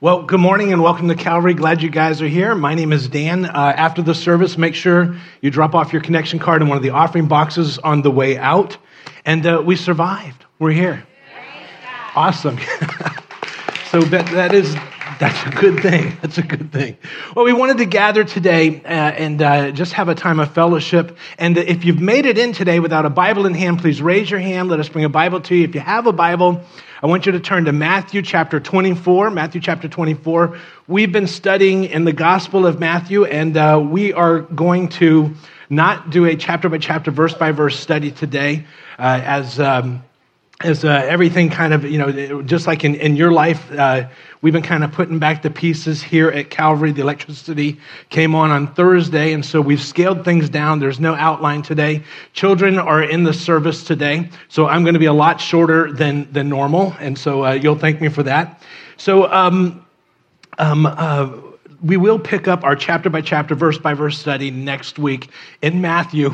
Well, good morning and welcome to Calvary. Glad you guys are here. My name is Dan. After the service, make sure you drop off your connection card in one of the offering boxes on the way out. And we survived. We're here. Awesome. So that's a good thing. That's a good thing. Well, we wanted to gather today and just have a time of fellowship. And if you've made it in today without a Bible in hand, please raise your hand. Let us bring a Bible to you. If you have a Bible, I want you to turn to Matthew chapter 24. Matthew chapter 24. We've been studying in the Gospel of Matthew, and we are going to not do a chapter-by-chapter, verse-by-verse study today as everything kind of, you know, just like in your life, we've been kind of putting back the pieces here at Calvary. The electricity came on Thursday, and so we've scaled things down. There's no outline today. Children are in the service today, so I'm going to be a lot shorter than normal, and so you'll thank me for that. So we will pick up our chapter-by-chapter, verse-by-verse study next week in Matthew,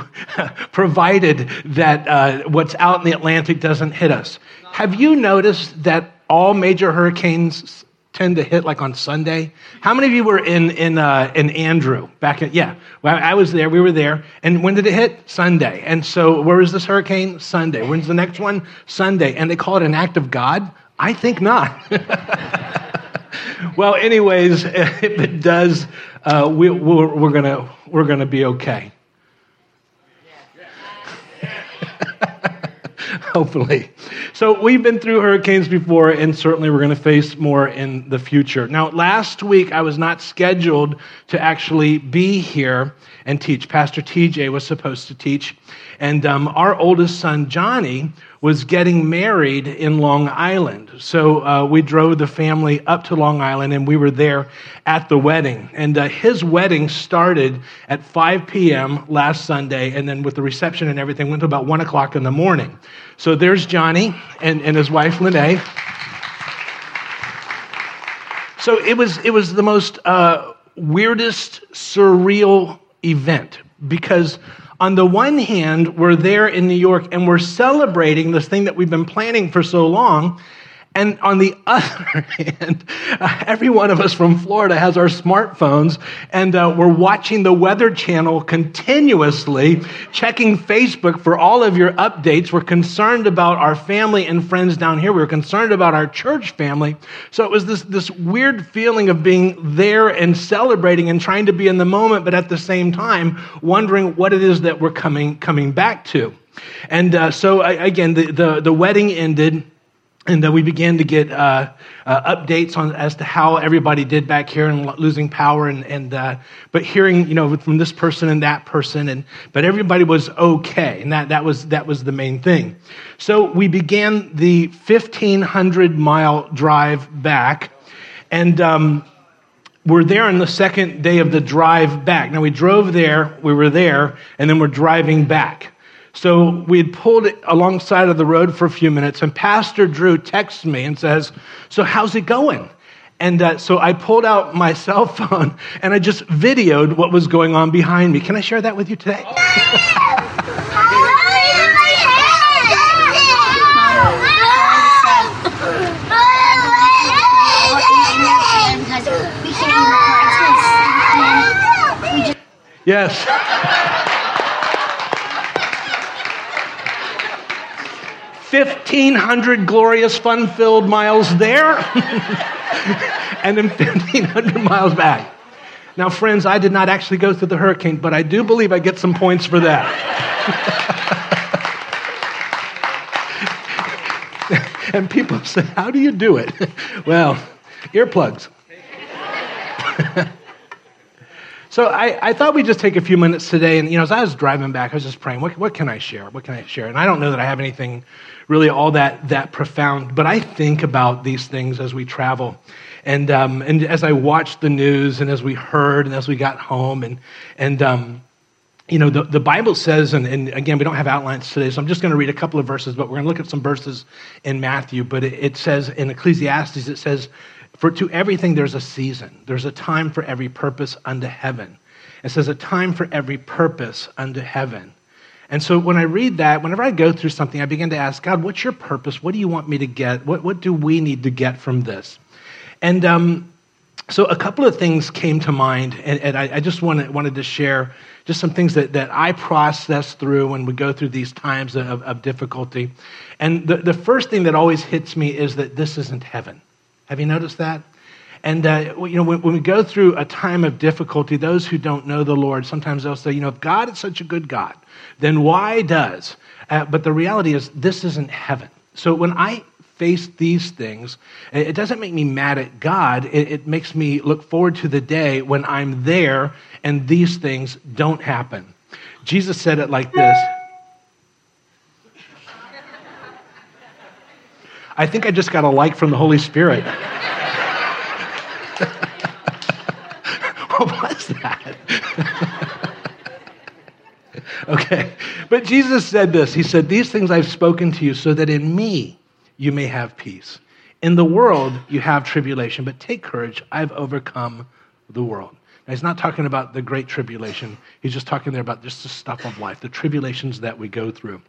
provided that what's out in the Atlantic doesn't hit us. Have you noticed that all major hurricanes tend to hit like on Sunday? How many of you were in Andrew back in? Yeah, well, I was there. We were there. And when did it hit? Sunday. And so where is this hurricane? Sunday. When's the next one? Sunday. And they call it an act of God? I think not. Well, anyways, if it does, we're gonna be okay. Hopefully. So we've been through hurricanes before, and certainly we're going to face more in the future. Now, last week, I was not scheduled to actually be here and teach. Pastor TJ was supposed to teach, and our oldest son, Johnny, was getting married in Long Island. So we drove the family up to Long Island, and we were there at the wedding. And his wedding started at 5 p.m. last Sunday, and then with the reception and everything, went to about 1 o'clock in the morning. So there's Johnny and his wife, Lynne. So it was the most weirdest, surreal event, because on the one hand, we're there in New York and we're celebrating this thing that we've been planning for so long. And on the other hand, every one of us from Florida has our smartphones, and we're watching the Weather Channel continuously, checking Facebook for all of your updates. We're concerned about our family and friends down here. We're concerned about our church family. So it was this weird feeling of being there and celebrating and trying to be in the moment, but at the same time, wondering what it is that we're coming back to. And so, again, the wedding ended. And then we began to get updates on as to how everybody did back here and losing power, but hearing, you know, from this person and that person, but everybody was okay, and that was the main thing. So we began the 1,500-mile drive back, and we're there on the second day of the drive back. Now we drove there, we were there, and then we're driving back. So we had pulled alongside of the road for a few minutes, and Pastor Drew texts me and says, "So how's it going?" And so I pulled out my cell phone, and I just videoed what was going on behind me. Can I share that with you today? Yes. 1,500 glorious, fun-filled miles there, and then 1,500 miles back. Now, friends, I did not actually go through the hurricane, but I do believe I get some points for that. And people say, "How do you do it?" Well, earplugs. So I thought we'd just take a few minutes today, and, you know, as I was driving back, I was just praying, what can I share? What can I share? And I don't know that I have anything really all that profound, but I think about these things as we travel. And as I watched the news, and as we heard, and as we got home, you know, the Bible says, and again, we don't have outlines today, so I'm just going to read a couple of verses, but we're going to look at some verses in Matthew. But it says in Ecclesiastes, it says, "For to everything there's a season, there's a time for every purpose under heaven." It says a time for every purpose under heaven. And so when I read that, whenever I go through something, I begin to ask, God, what's your purpose? What do you want me to get? What do we need to get from this? And So a couple of things came to mind, and I just wanted to share just some things that I process through when we go through these times of difficulty. And the first thing that always hits me is that this isn't heaven. Have you noticed that? And when we go through a time of difficulty, those who don't know the Lord, sometimes they'll say, if God is such a good God, then why does? But the reality is this isn't heaven. So when I face these things, it doesn't make me mad at God. It makes me look forward to the day when I'm there and these things don't happen. Jesus said it like this. I think I just got a like from the Holy Spirit. What was that? Okay. But Jesus said this. He said, "These things I've spoken to you so that in me, you may have peace. In the world, you have tribulation, but take courage. I've overcome the world." Now, he's not talking about the great tribulation. He's just talking there about just the stuff of life, the tribulations that we go through.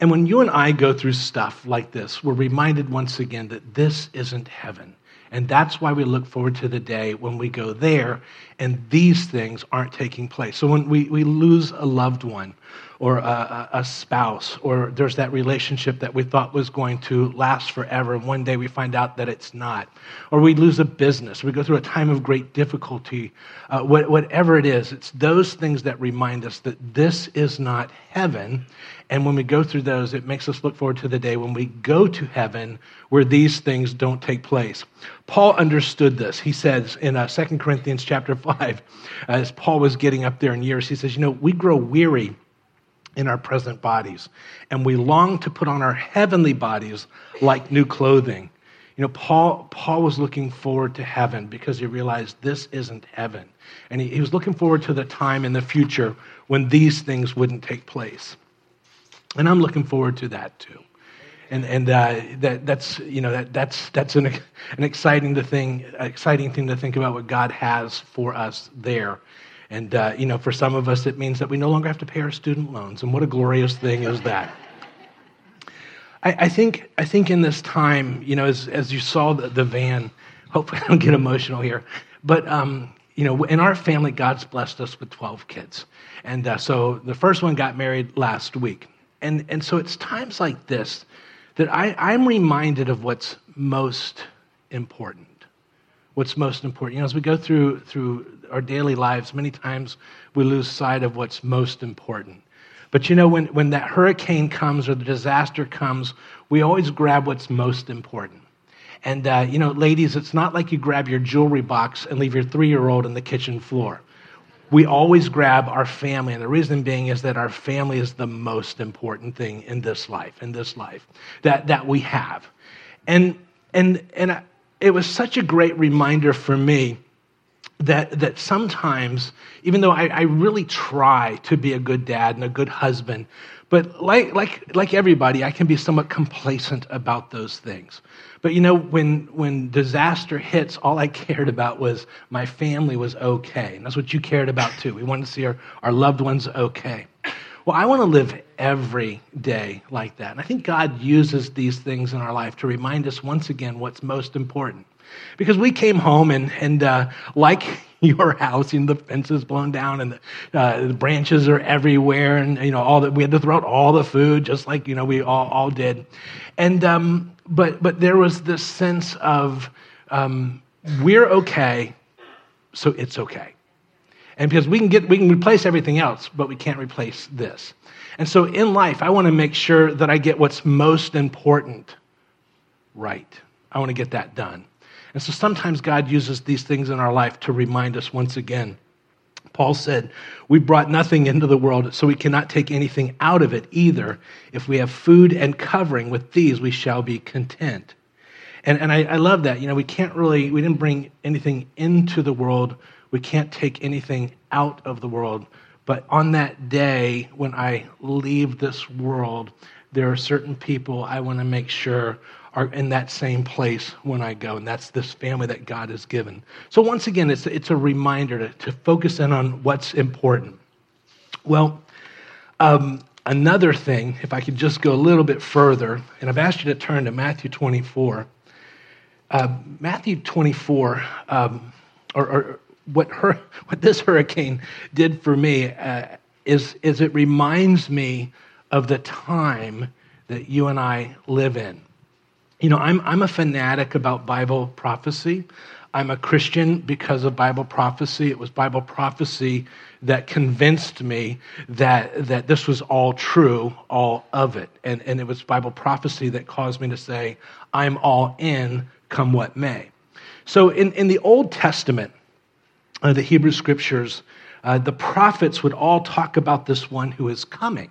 And when you and I go through stuff like this, we're reminded once again that this isn't heaven. And that's why we look forward to the day when we go there and these things aren't taking place. So when we lose a loved one, or a spouse, or there's that relationship that we thought was going to last forever, and one day we find out that it's not. Or we lose a business, we go through a time of great difficulty. Whatever it is, it's those things that remind us that this is not heaven. And when we go through those, it makes us look forward to the day when we go to heaven where these things don't take place. Paul understood this. He says in 2 Corinthians chapter 5, as Paul was getting up there in years, he says, we grow weary in our present bodies, and we long to put on our heavenly bodies like new clothing. Paul was looking forward to heaven because he realized this isn't heaven. And he was looking forward to the time in the future when these things wouldn't take place. And I'm looking forward to that too. And that's an exciting thing to think about what God has for us there. And, for some of us, it means that we no longer have to pay our student loans. And what a glorious thing is that. I think in this time, as you saw the van, hopefully I don't get emotional here, but, in our family, God's blessed us with 12 kids. And so the first one got married last week. And so it's times like this that I'm reminded of what's most important. What's most important. As we go through our daily lives, many times we lose sight of what's most important. But when that hurricane comes or the disaster comes, we always grab what's most important. And ladies, it's not like you grab your jewelry box and leave your 3-year-old on the kitchen floor. We always grab our family, and the reason being is that our family is the most important thing in this life that we have. And it was such a great reminder for me that sometimes, even though I really try to be a good dad and a good husband, but like everybody, I can be somewhat complacent about those things. But when disaster hits, all I cared about was my family was okay. And that's what you cared about too. We wanted to see our loved ones okay. Well, I want to live every day like that. And I think God uses these things in our life to remind us once again what's most important. Because we came home and like your house, the fence is blown down and the branches are everywhere, and all that, we had to throw out all the food, just like we all did. And but there was this sense of we're okay, so it's okay. And because we can replace everything else, but we can't replace this. And so in life, I want to make sure that I get what's most important right. I want to get that done. And so sometimes God uses these things in our life to remind us once again. Paul said, "We brought nothing into the world, so we cannot take anything out of it either. If we have food and covering, with these we shall be content." And I love that. We didn't bring anything into the world. We can't take anything out of the world. But on that day, when I leave this world, there are certain people I want to make sure are in that same place when I go. And that's this family that God has given. So once again, it's a reminder to focus in on what's important. Well, another thing, if I could just go a little bit further, and I've asked you to turn to Matthew 24. Matthew 24, what this hurricane did for me is it reminds me of the time that you and I live in. You know, I'm a fanatic about Bible prophecy. I'm a Christian because of Bible prophecy. It was Bible prophecy that convinced me that this was all true, all of it. And it was Bible prophecy that caused me to say, I'm all in, come what may. So in the Old Testament, the Hebrew Scriptures, the prophets would all talk about this one who is coming.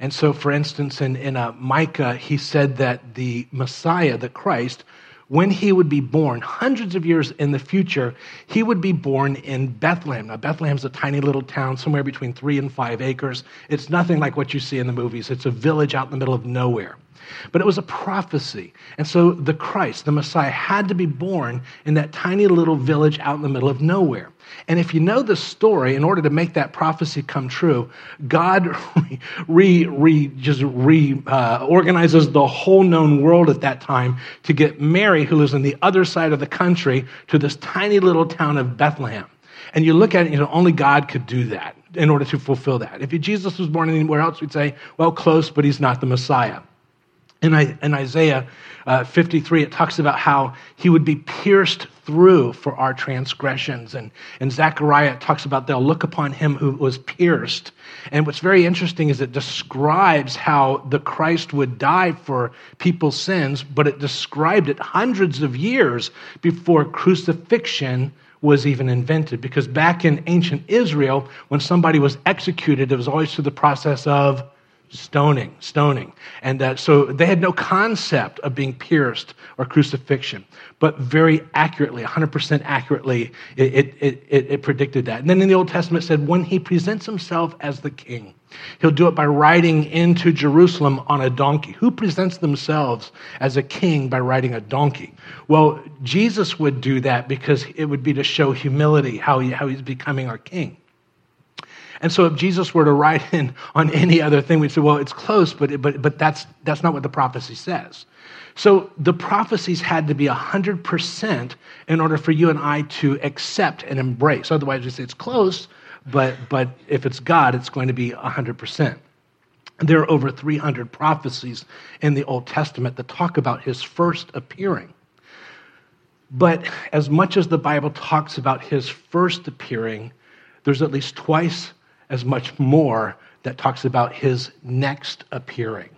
And so, for instance, in Micah, he said that the Messiah, the Christ, when he would be born, hundreds of years in the future, he would be born in Bethlehem. Now, Bethlehem's a tiny little town, somewhere between 3 and 5 acres. It's nothing like what you see in the movies. It's a village out in the middle of nowhere. But it was a prophecy. And so the Christ, the Messiah, had to be born in that tiny little village out in the middle of nowhere. And if you know the story, in order to make that prophecy come true, God organizes the whole known world at that time to get Mary, who lives on the other side of the country, to this tiny little town of Bethlehem. And you look at it and you know, only God could do that in order to fulfill that. If Jesus was born anywhere else, we'd say, well, close, but he's not the Messiah. In Isaiah 53, it talks about how he would be pierced through for our transgressions. And in Zechariah, it talks about they'll look upon him who was pierced. And what's very interesting is it describes how the Christ would die for people's sins, but it described it hundreds of years before crucifixion was even invented. Because back in ancient Israel, when somebody was executed, it was always through the process of stoning. And so they had no concept of being pierced or crucifixion, but very accurately, 100% accurately, it predicted that. And then in the Old Testament it said, when he presents himself as the king, he'll do it by riding into Jerusalem on a donkey. Who presents themselves as a king by riding a donkey? Well, Jesus would do that because it would be to show humility, how he's becoming our king. And so if Jesus were to ride in on any other thing, we'd say, well, it's close, but that's not what the prophecy says. So the prophecies had to be 100% in order for you and I to accept and embrace. Otherwise, we say it's close, but if it's God, it's going to be 100%. There are over 300 prophecies in the Old Testament that talk about his first appearing. But as much as the Bible talks about his first appearing, there's at least twice as much more that talks about his next appearing.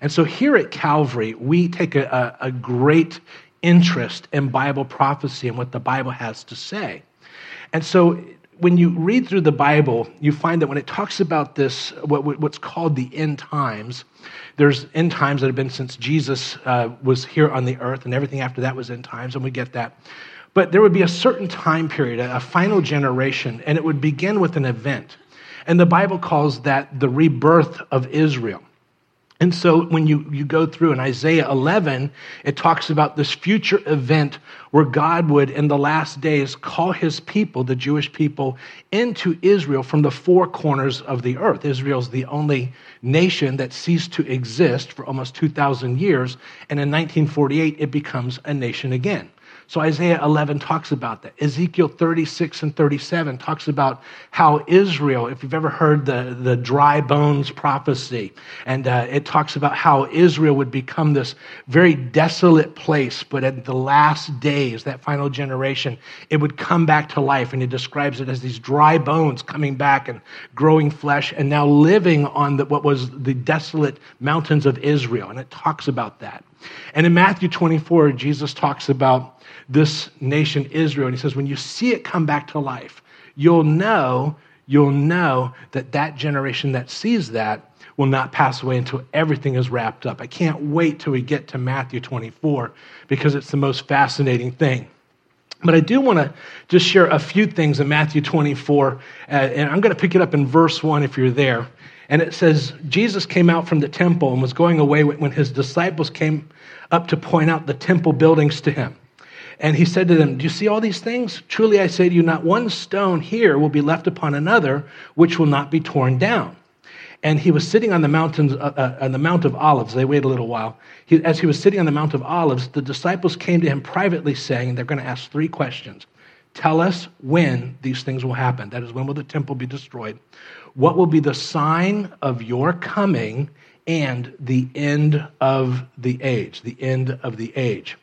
And so here at Calvary, we take a great interest in Bible prophecy and what the Bible has to say. And so when you read through the Bible, you find that when it talks about this, what's called the end times, there's end times that have been since Jesus was here on the earth, and everything after that was end times, and we get that. But there would be a certain time period, a final generation, and it would begin with an event. And the Bible calls that the rebirth of Israel. And so when you go through in Isaiah 11, it talks about this future event where God would, in the last days, call his people, the Jewish people, into Israel from the four corners of the earth. Israel's the only nation that ceased to exist for almost 2,000 years. And in 1948, it becomes a nation again. So Isaiah 11 talks about that. Ezekiel 36 and 37 talks about how Israel, if you've ever heard the dry bones prophecy, and it talks about how Israel would become this very desolate place, but at the last days, that final generation, it would come back to life, and it describes it as these dry bones coming back and growing flesh and now living on what was the desolate mountains of Israel, and it talks about that. And in Matthew 24, Jesus talks about this nation Israel, and he says, when you see it come back to life, you'll know that generation that sees that will not pass away until everything is wrapped up. I can't wait till we get to Matthew 24 because it's the most fascinating thing. But I do want to just share a few things in Matthew 24, and I'm going to pick it up in verse 1 if you're there. And it says, Jesus came out from the temple and was going away when his disciples came up to point out the temple buildings to him. And he said to them, do you see all these things? Truly I say to you, not one stone here will be left upon another, which will not be torn down. And he was sitting on the mountains, on the Mount of Olives. They wait a little while. As he was sitting on the Mount of Olives, the disciples came to him privately saying, they're going to ask three questions. Tell us when these things will happen. That is, when will the temple be destroyed? What will be the sign of your coming and the end of the age? The end of the age.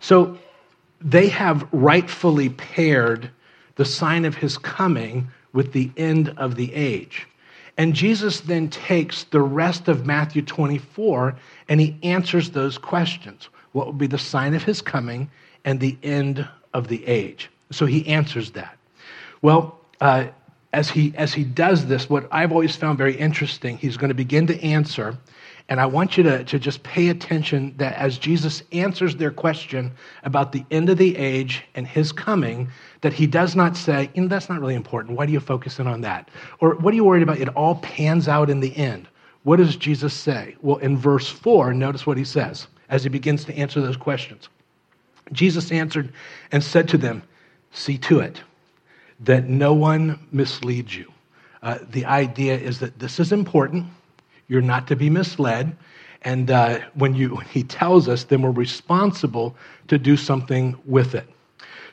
So they have rightfully paired the sign of his coming with the end of the age. And Jesus then takes the rest of Matthew 24 and he answers those questions. What will be the sign of his coming and the end of the age? So he answers that. Well, as he does this, what I've always found very interesting, he's going to begin to answer. And I want you to just pay attention that as Jesus answers their question about the end of the age and his coming, that he does not say, that's not really important. Why do you focus in on that? Or what are you worried about? It all pans out in the end. What does Jesus say? Well, in verse 4, notice what he says as he begins to answer those questions. Jesus answered and said to them, see to it that no one misleads you. The idea is that this is important. You're not to be misled. And when he tells us, then we're responsible to do something with it.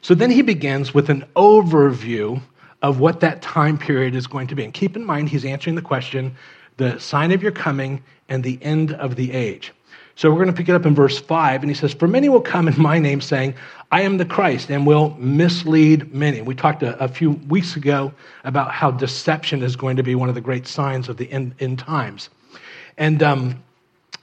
So then he begins with an overview of what that time period is going to be. And keep in mind, he's answering the question, the sign of your coming and the end of the age. So we're going to pick it up in verse 5, and he says, for many will come in my name saying, I am the Christ, and will mislead many. We talked a few weeks ago about how deception is going to be one of the great signs of the end times. And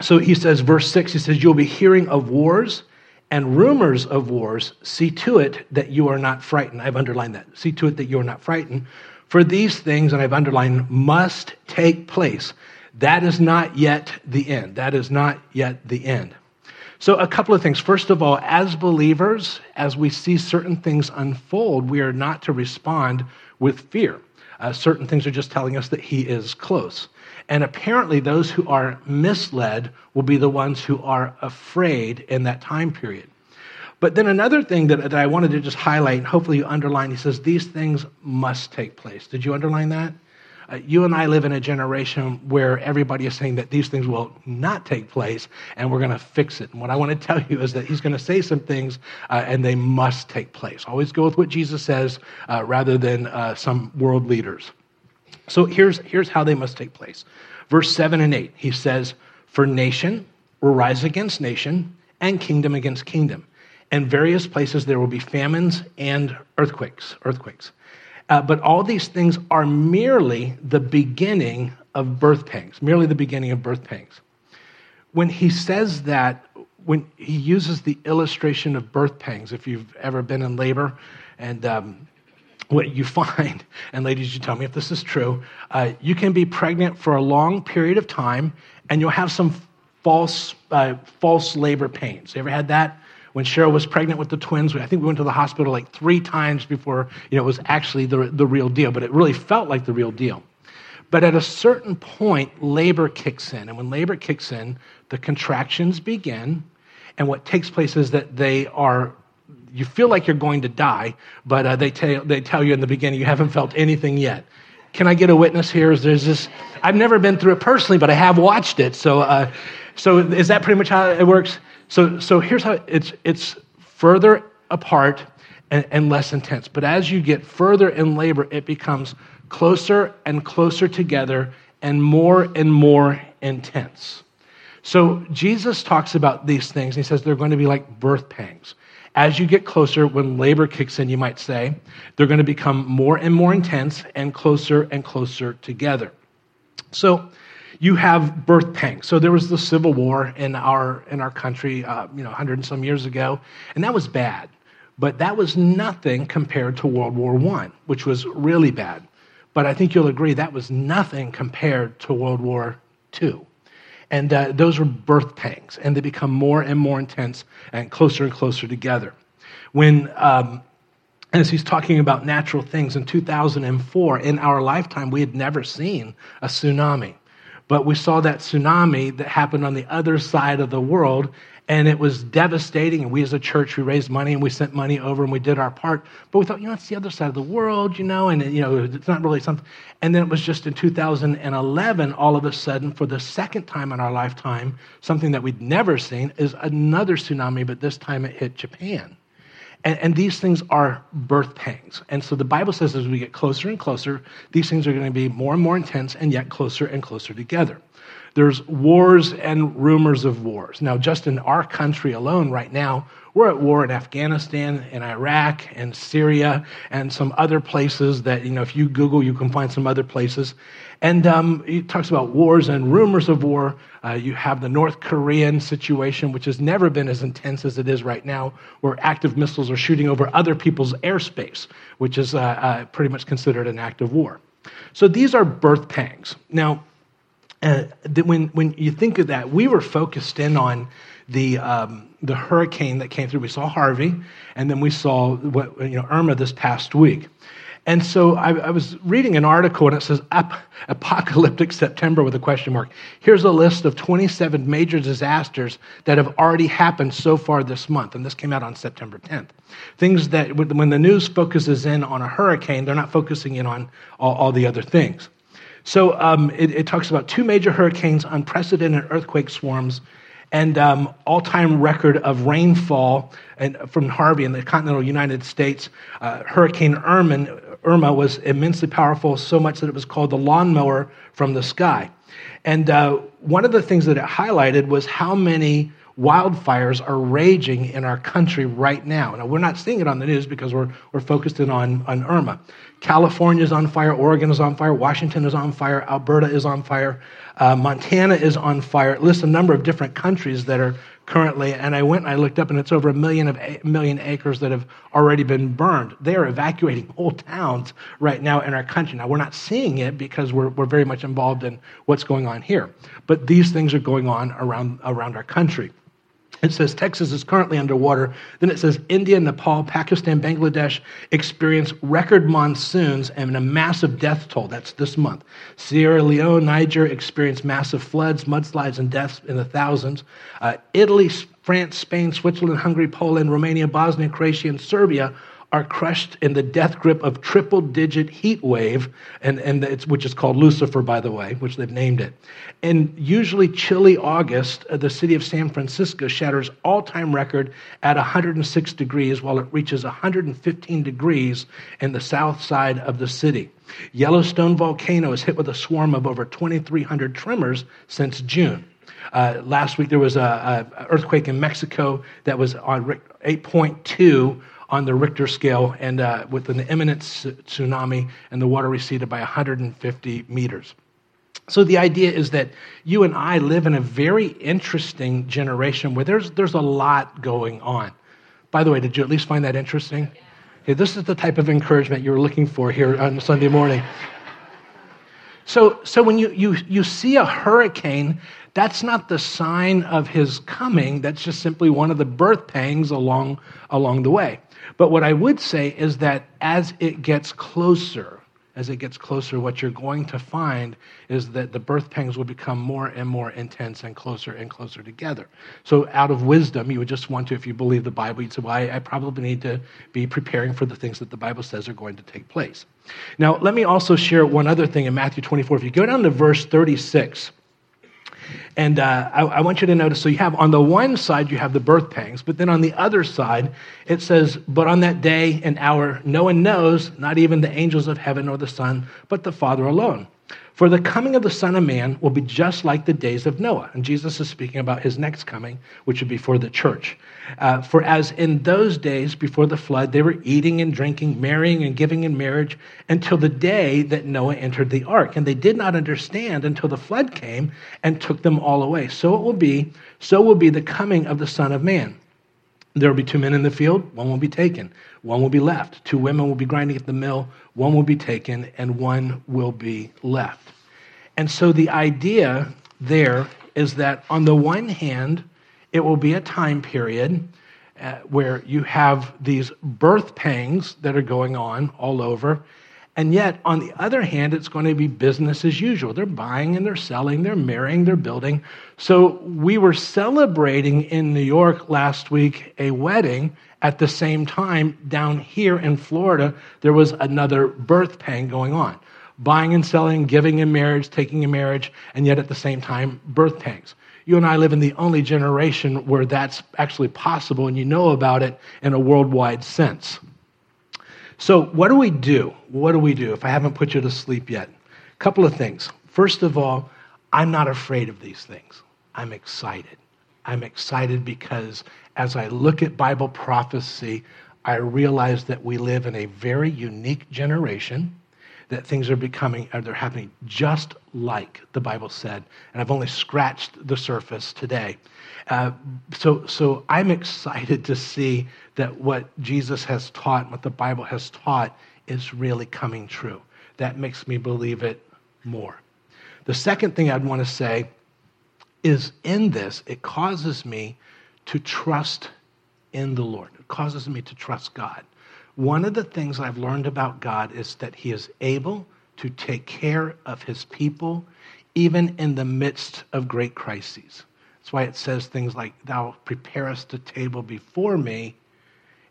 so he says, verse 6, he says, you'll be hearing of wars and rumors of wars. See to it that you are not frightened. I've underlined that. See to it that you are not frightened. For these things, and I've underlined, must take place. That is not yet the end. That is not yet the end. So a couple of things. First of all, as believers, as we see certain things unfold, we are not to respond with fear. Certain things are just telling us that he is close. And apparently those who are misled will be the ones who are afraid in that time period. But then another thing that I wanted to just highlight, hopefully you underline, he says, these things must take place. Did you underline that? You and I live in a generation where everybody is saying that these things will not take place and we're going to fix it. And what I want to tell you is that he's going to say some things and they must take place. Always go with what Jesus says rather than some world leaders. So here's how they must take place. Verse 7 and 8, he says, for nation will rise against nation and kingdom against kingdom. In various places there will be famines and earthquakes. But all these things are merely the beginning of birth pangs, When he says that, when he uses the illustration of birth pangs, if you've ever been in labor, and what you find, and ladies, you tell me if this is true, you can be pregnant for a long period of time, and you'll have some false labor pains. You ever had that? When Cheryl was pregnant with the twins, I think we went to the hospital like 3 times before it was actually the real deal, but it really felt like the real deal. But at a certain point, labor kicks in. And when labor kicks in, the contractions begin. And what takes place is that you feel like you're going to die, but they tell you in the beginning, you haven't felt anything yet. Can I get a witness here? There's this, I've never been through it personally, but I have watched it. So is that pretty much how it works? So here's how it's further apart and less intense. But as you get further in labor, it becomes closer and closer together and more intense. So Jesus talks about these things. He says they're going to be like birth pangs. As you get closer, when labor kicks in, you might say, they're going to become more and more intense and closer together. So you have birth pangs. So there was the Civil War in our country, 100 and some years ago, and that was bad. But that was nothing compared to World War I, which was really bad. But I think you'll agree that was nothing compared to World War II. And those were birth pangs, and they become more and more intense and closer together. When as he's talking about natural things, in 2004, in our lifetime, we had never seen a tsunami. But we saw that tsunami that happened on the other side of the world, And it was devastating. And we as a church, we raised money and we sent money over and we did our part. But we thought, you know, it's the other side of the world, you know, and, you know, it's not really something. And then it was just in 2011, all of a sudden, for the second time in our lifetime, something that we'd never seen is another tsunami, but this time it hit Japan. And these things are birth pangs. And so the Bible says as we get closer and closer, these things are going to be more and more intense and yet closer and closer together. There's wars and rumors of wars. Now, just in our country alone right now, we're at war in Afghanistan and Iraq and Syria and some other places that, you know, if you Google, you can find some other places. And it talks about wars and rumors of war. You have the North Korean situation, which has never been as intense as it is right now, where active missiles are shooting over other people's airspace, which is pretty much considered an act of war. So these are birth pangs. Now, when you think of that, we were focused in on the hurricane that came through. We saw Harvey, and then we saw Irma this past week. And so I was reading an article, and it says Apocalyptic September with a question mark. Here's a list of 27 major disasters that have already happened so far this month, and this came out on September 10th. Things that when the news focuses in on a hurricane, they're not focusing in on all the other things. So it talks about two major hurricanes, unprecedented earthquake swarms, and all-time record of rainfall from Harvey in the continental United States. Hurricane Irma was immensely powerful, so much that it was called the lawnmower from the sky. And one of the things that it highlighted was how many wildfires are raging in our country right now. Now, we're not seeing it on the news because we're focused in on Irma. California is on fire. Oregon is on fire. Washington is on fire. Alberta is on fire. Montana is on fire. It lists a number of different countries that are currently, and I went and I looked up, and it's over a million acres that have already been burned. They are evacuating whole towns right now in our country. Now, we're not seeing it because we're very much involved in what's going on here. But these things are going on around our country. It says Texas is currently underwater. Then it says India, Nepal, Pakistan, Bangladesh experience record monsoons and a massive death toll. That's this month. Sierra Leone, Niger experienced massive floods, mudslides, and deaths in the thousands. Italy, France, Spain, Switzerland, Hungary, Poland, Romania, Bosnia, Croatia, and Serbia are crushed in the death grip of triple-digit heat wave, which is called Lucifer, by the way, which they've named it. And usually chilly August, the city of San Francisco shatters all-time record at 106 degrees, while it reaches 115 degrees in the south side of the city. Yellowstone volcano is hit with a swarm of over 2,300 tremors since June. Last week there was an earthquake in Mexico that was on 8.2 on the Richter scale, and with an imminent tsunami, and the water receded by 150 meters. So the idea is that you and I live in a very interesting generation where there's a lot going on. By the way, did you at least find that interesting? Yeah. Okay, this is the type of encouragement you're looking for here on Sunday morning. So when you see a hurricane, that's not the sign of his coming. That's just simply one of the birth pangs along the way. But what I would say is that as it gets closer, what you're going to find is that the birth pangs will become more and more intense and closer together. So out of wisdom, you would just want to, if you believe the Bible, you'd say, well, I probably need to be preparing for the things that the Bible says are going to take place. Now, let me also share one other thing in Matthew 24. If you go down to verse 36, and I want you to notice, so you have on the one side, you have the birth pangs, but then on the other side, it says, but on that day and hour, no one knows, not even the angels of heaven or the Son, but the Father alone. For the coming of the Son of Man will be just like the days of Noah. And Jesus is speaking about his next coming, which would be for the church. For as in those days before the flood, they were eating and drinking, marrying and giving in marriage until the day that Noah entered the ark. And they did not understand until the flood came and took them all away. So will be the coming of the Son of Man. There will be two men in the field, one will be taken, one will be left. Two women will be grinding at the mill, one will be taken, and one will be left. And so the idea there is that on the one hand, it will be a time period where you have these birth pangs that are going on all over, And yet, on the other hand, it's going to be business as usual. They're buying and they're selling, they're marrying, they're building. So we were celebrating in New York last week a wedding. At the same time, down here in Florida, there was another birth pang going on. Buying and selling, giving in marriage, taking in marriage, and yet at the same time, birth pangs. You and I live in the only generation where that's actually possible, and you know about it in a worldwide sense. So what do we do? What do we do if I haven't put you to sleep yet? A couple of things. First of all, I'm not afraid of these things. I'm excited. I'm excited because as I look at Bible prophecy, I realize that we live in a very unique generation, that things are becoming, or they're happening just like the Bible said. And I've only scratched the surface today. So I'm excited to see that what Jesus has taught, what the Bible has taught, is really coming true. That makes me believe it more. The second thing I'd want to say is in this, it causes me to trust in the Lord. It causes me to trust God. One of the things I've learned about God is that he is able to take care of his people, even in the midst of great crises. That's why it says things like, thou preparest a table before me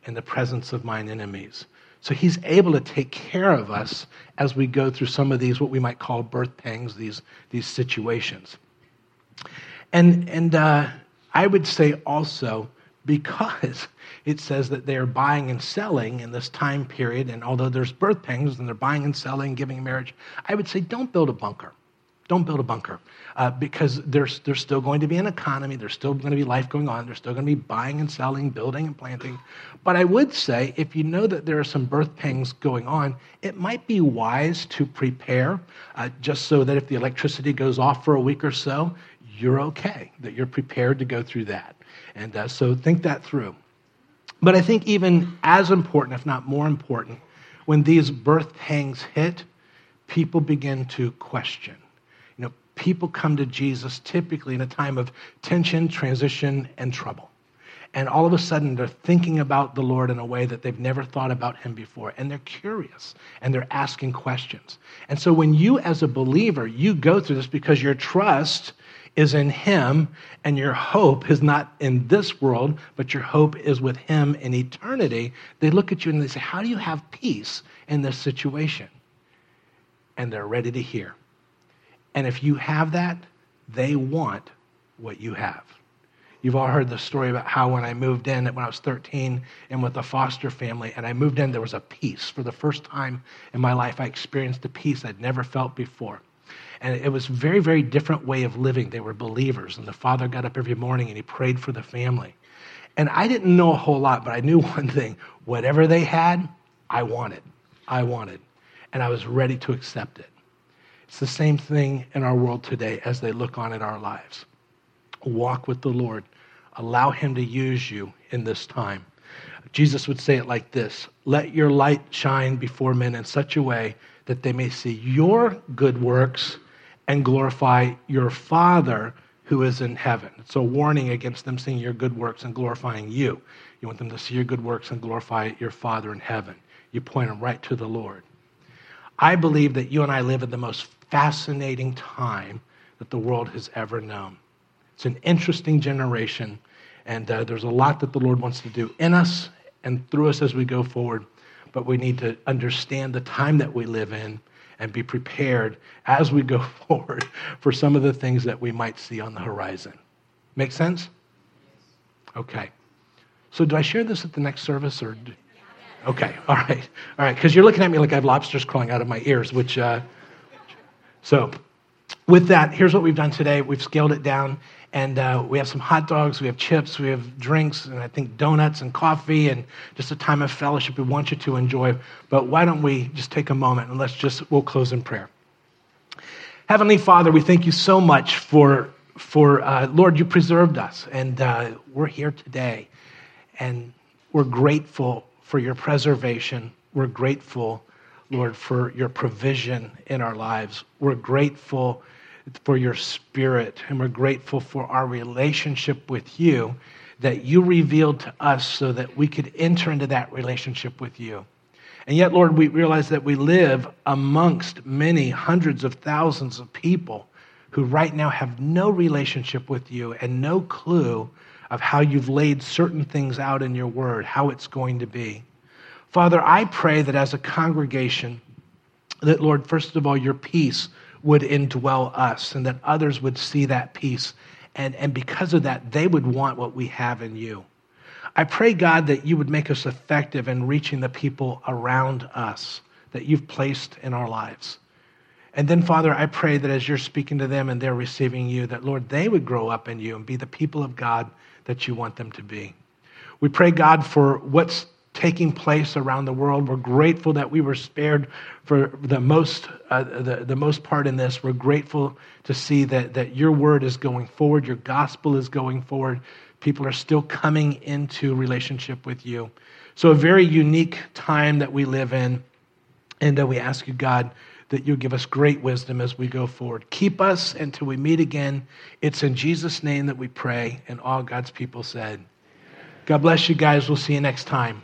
in the presence of mine enemies. So he's able to take care of us as we go through some of these, what we might call birth pangs, these situations. And I would say also, because it says that they are buying and selling in this time period, and although there's birth pangs and they're buying and selling, giving in marriage, I would say don't build a bunker. Don't build a bunker because there's still going to be an economy. There's still going to be life going on. There's still going to be buying and selling, building and planting. But I would say if you know that there are some birth pangs going on, it might be wise to prepare just so that if the electricity goes off for a week or so, you're okay, that you're prepared to go through that. And so think that through. But I think even as important, if not more important, when these birth pangs hit, people begin to question. You know, people come to Jesus typically in a time of tension, transition, and trouble. And all of a sudden, they're thinking about the Lord in a way that they've never thought about him before. And they're curious, and they're asking questions. And so when you, as a believer, you go through this because your trust is in him, and your hope is not in this world, but your hope is with him in eternity, they look at you and they say, how do you have peace in this situation? And they're ready to hear. And if you have that, they want what you have. You've all heard the story about how when I moved in, when I was 13 and with a foster family, and I moved in, there was a peace. For the first time in my life, I experienced a peace I'd never felt before. And it was very, very different way of living. They were believers, and the father got up every morning and he prayed for the family. And I didn't know a whole lot, but I knew one thing. Whatever they had, I wanted. And I was ready to accept it. It's the same thing in our world today as they look on at our lives. Walk with the Lord. Allow him to use you in this time. Jesus would say it like this, let your light shine before men in such a way that they may see your good works and glorify your Father who is in heaven. It's a warning against them seeing your good works and glorifying you. You want them to see your good works and glorify your Father in heaven. You point them right to the Lord. I believe that you and I live in the most fascinating time that the world has ever known. It's an interesting generation, and there's a lot that the Lord wants to do in us and through us as we go forward. But we need to understand the time that we live in and be prepared as we go forward for some of the things that we might see on the horizon. Make sense? Okay. So do I share this at the next service? Or? Okay, all right. Because you're looking at me like I have lobsters crawling out of my ears, which, so with that, here's what we've done today. We've scaled it down. And we have some hot dogs, we have chips, we have drinks, and I think donuts and coffee and just a time of fellowship we want you to enjoy. But why don't we just take a moment and we'll close in prayer. Heavenly Father, we thank you so much for Lord, you preserved us. And we're here today. And we're grateful for your preservation. We're grateful, Lord, for your provision in our lives. We're grateful for your spirit, and we're grateful for our relationship with you that you revealed to us so that we could enter into that relationship with you. And yet, Lord, we realize that we live amongst many hundreds of thousands of people who right now have no relationship with you and no clue of how you've laid certain things out in your word, how it's going to be. Father, I pray that as a congregation, that, Lord, first of all, your peace would indwell us and that others would see that peace. And because of that, they would want what we have in you. I pray, God, that you would make us effective in reaching the people around us that you've placed in our lives. And then, Father, I pray that as you're speaking to them and they're receiving you, that, Lord, they would grow up in you and be the people of God that you want them to be. We pray, God, for what's taking place around the world. We're grateful that we were spared for the most part in this. We're grateful to see that your word is going forward, your gospel is going forward. People are still coming into relationship with you. So a very unique time that we live in, and we ask you, God, that you give us great wisdom as we go forward. Keep us until we meet again. It's in Jesus' name that we pray, and all God's people said, God bless you guys. We'll see you next time.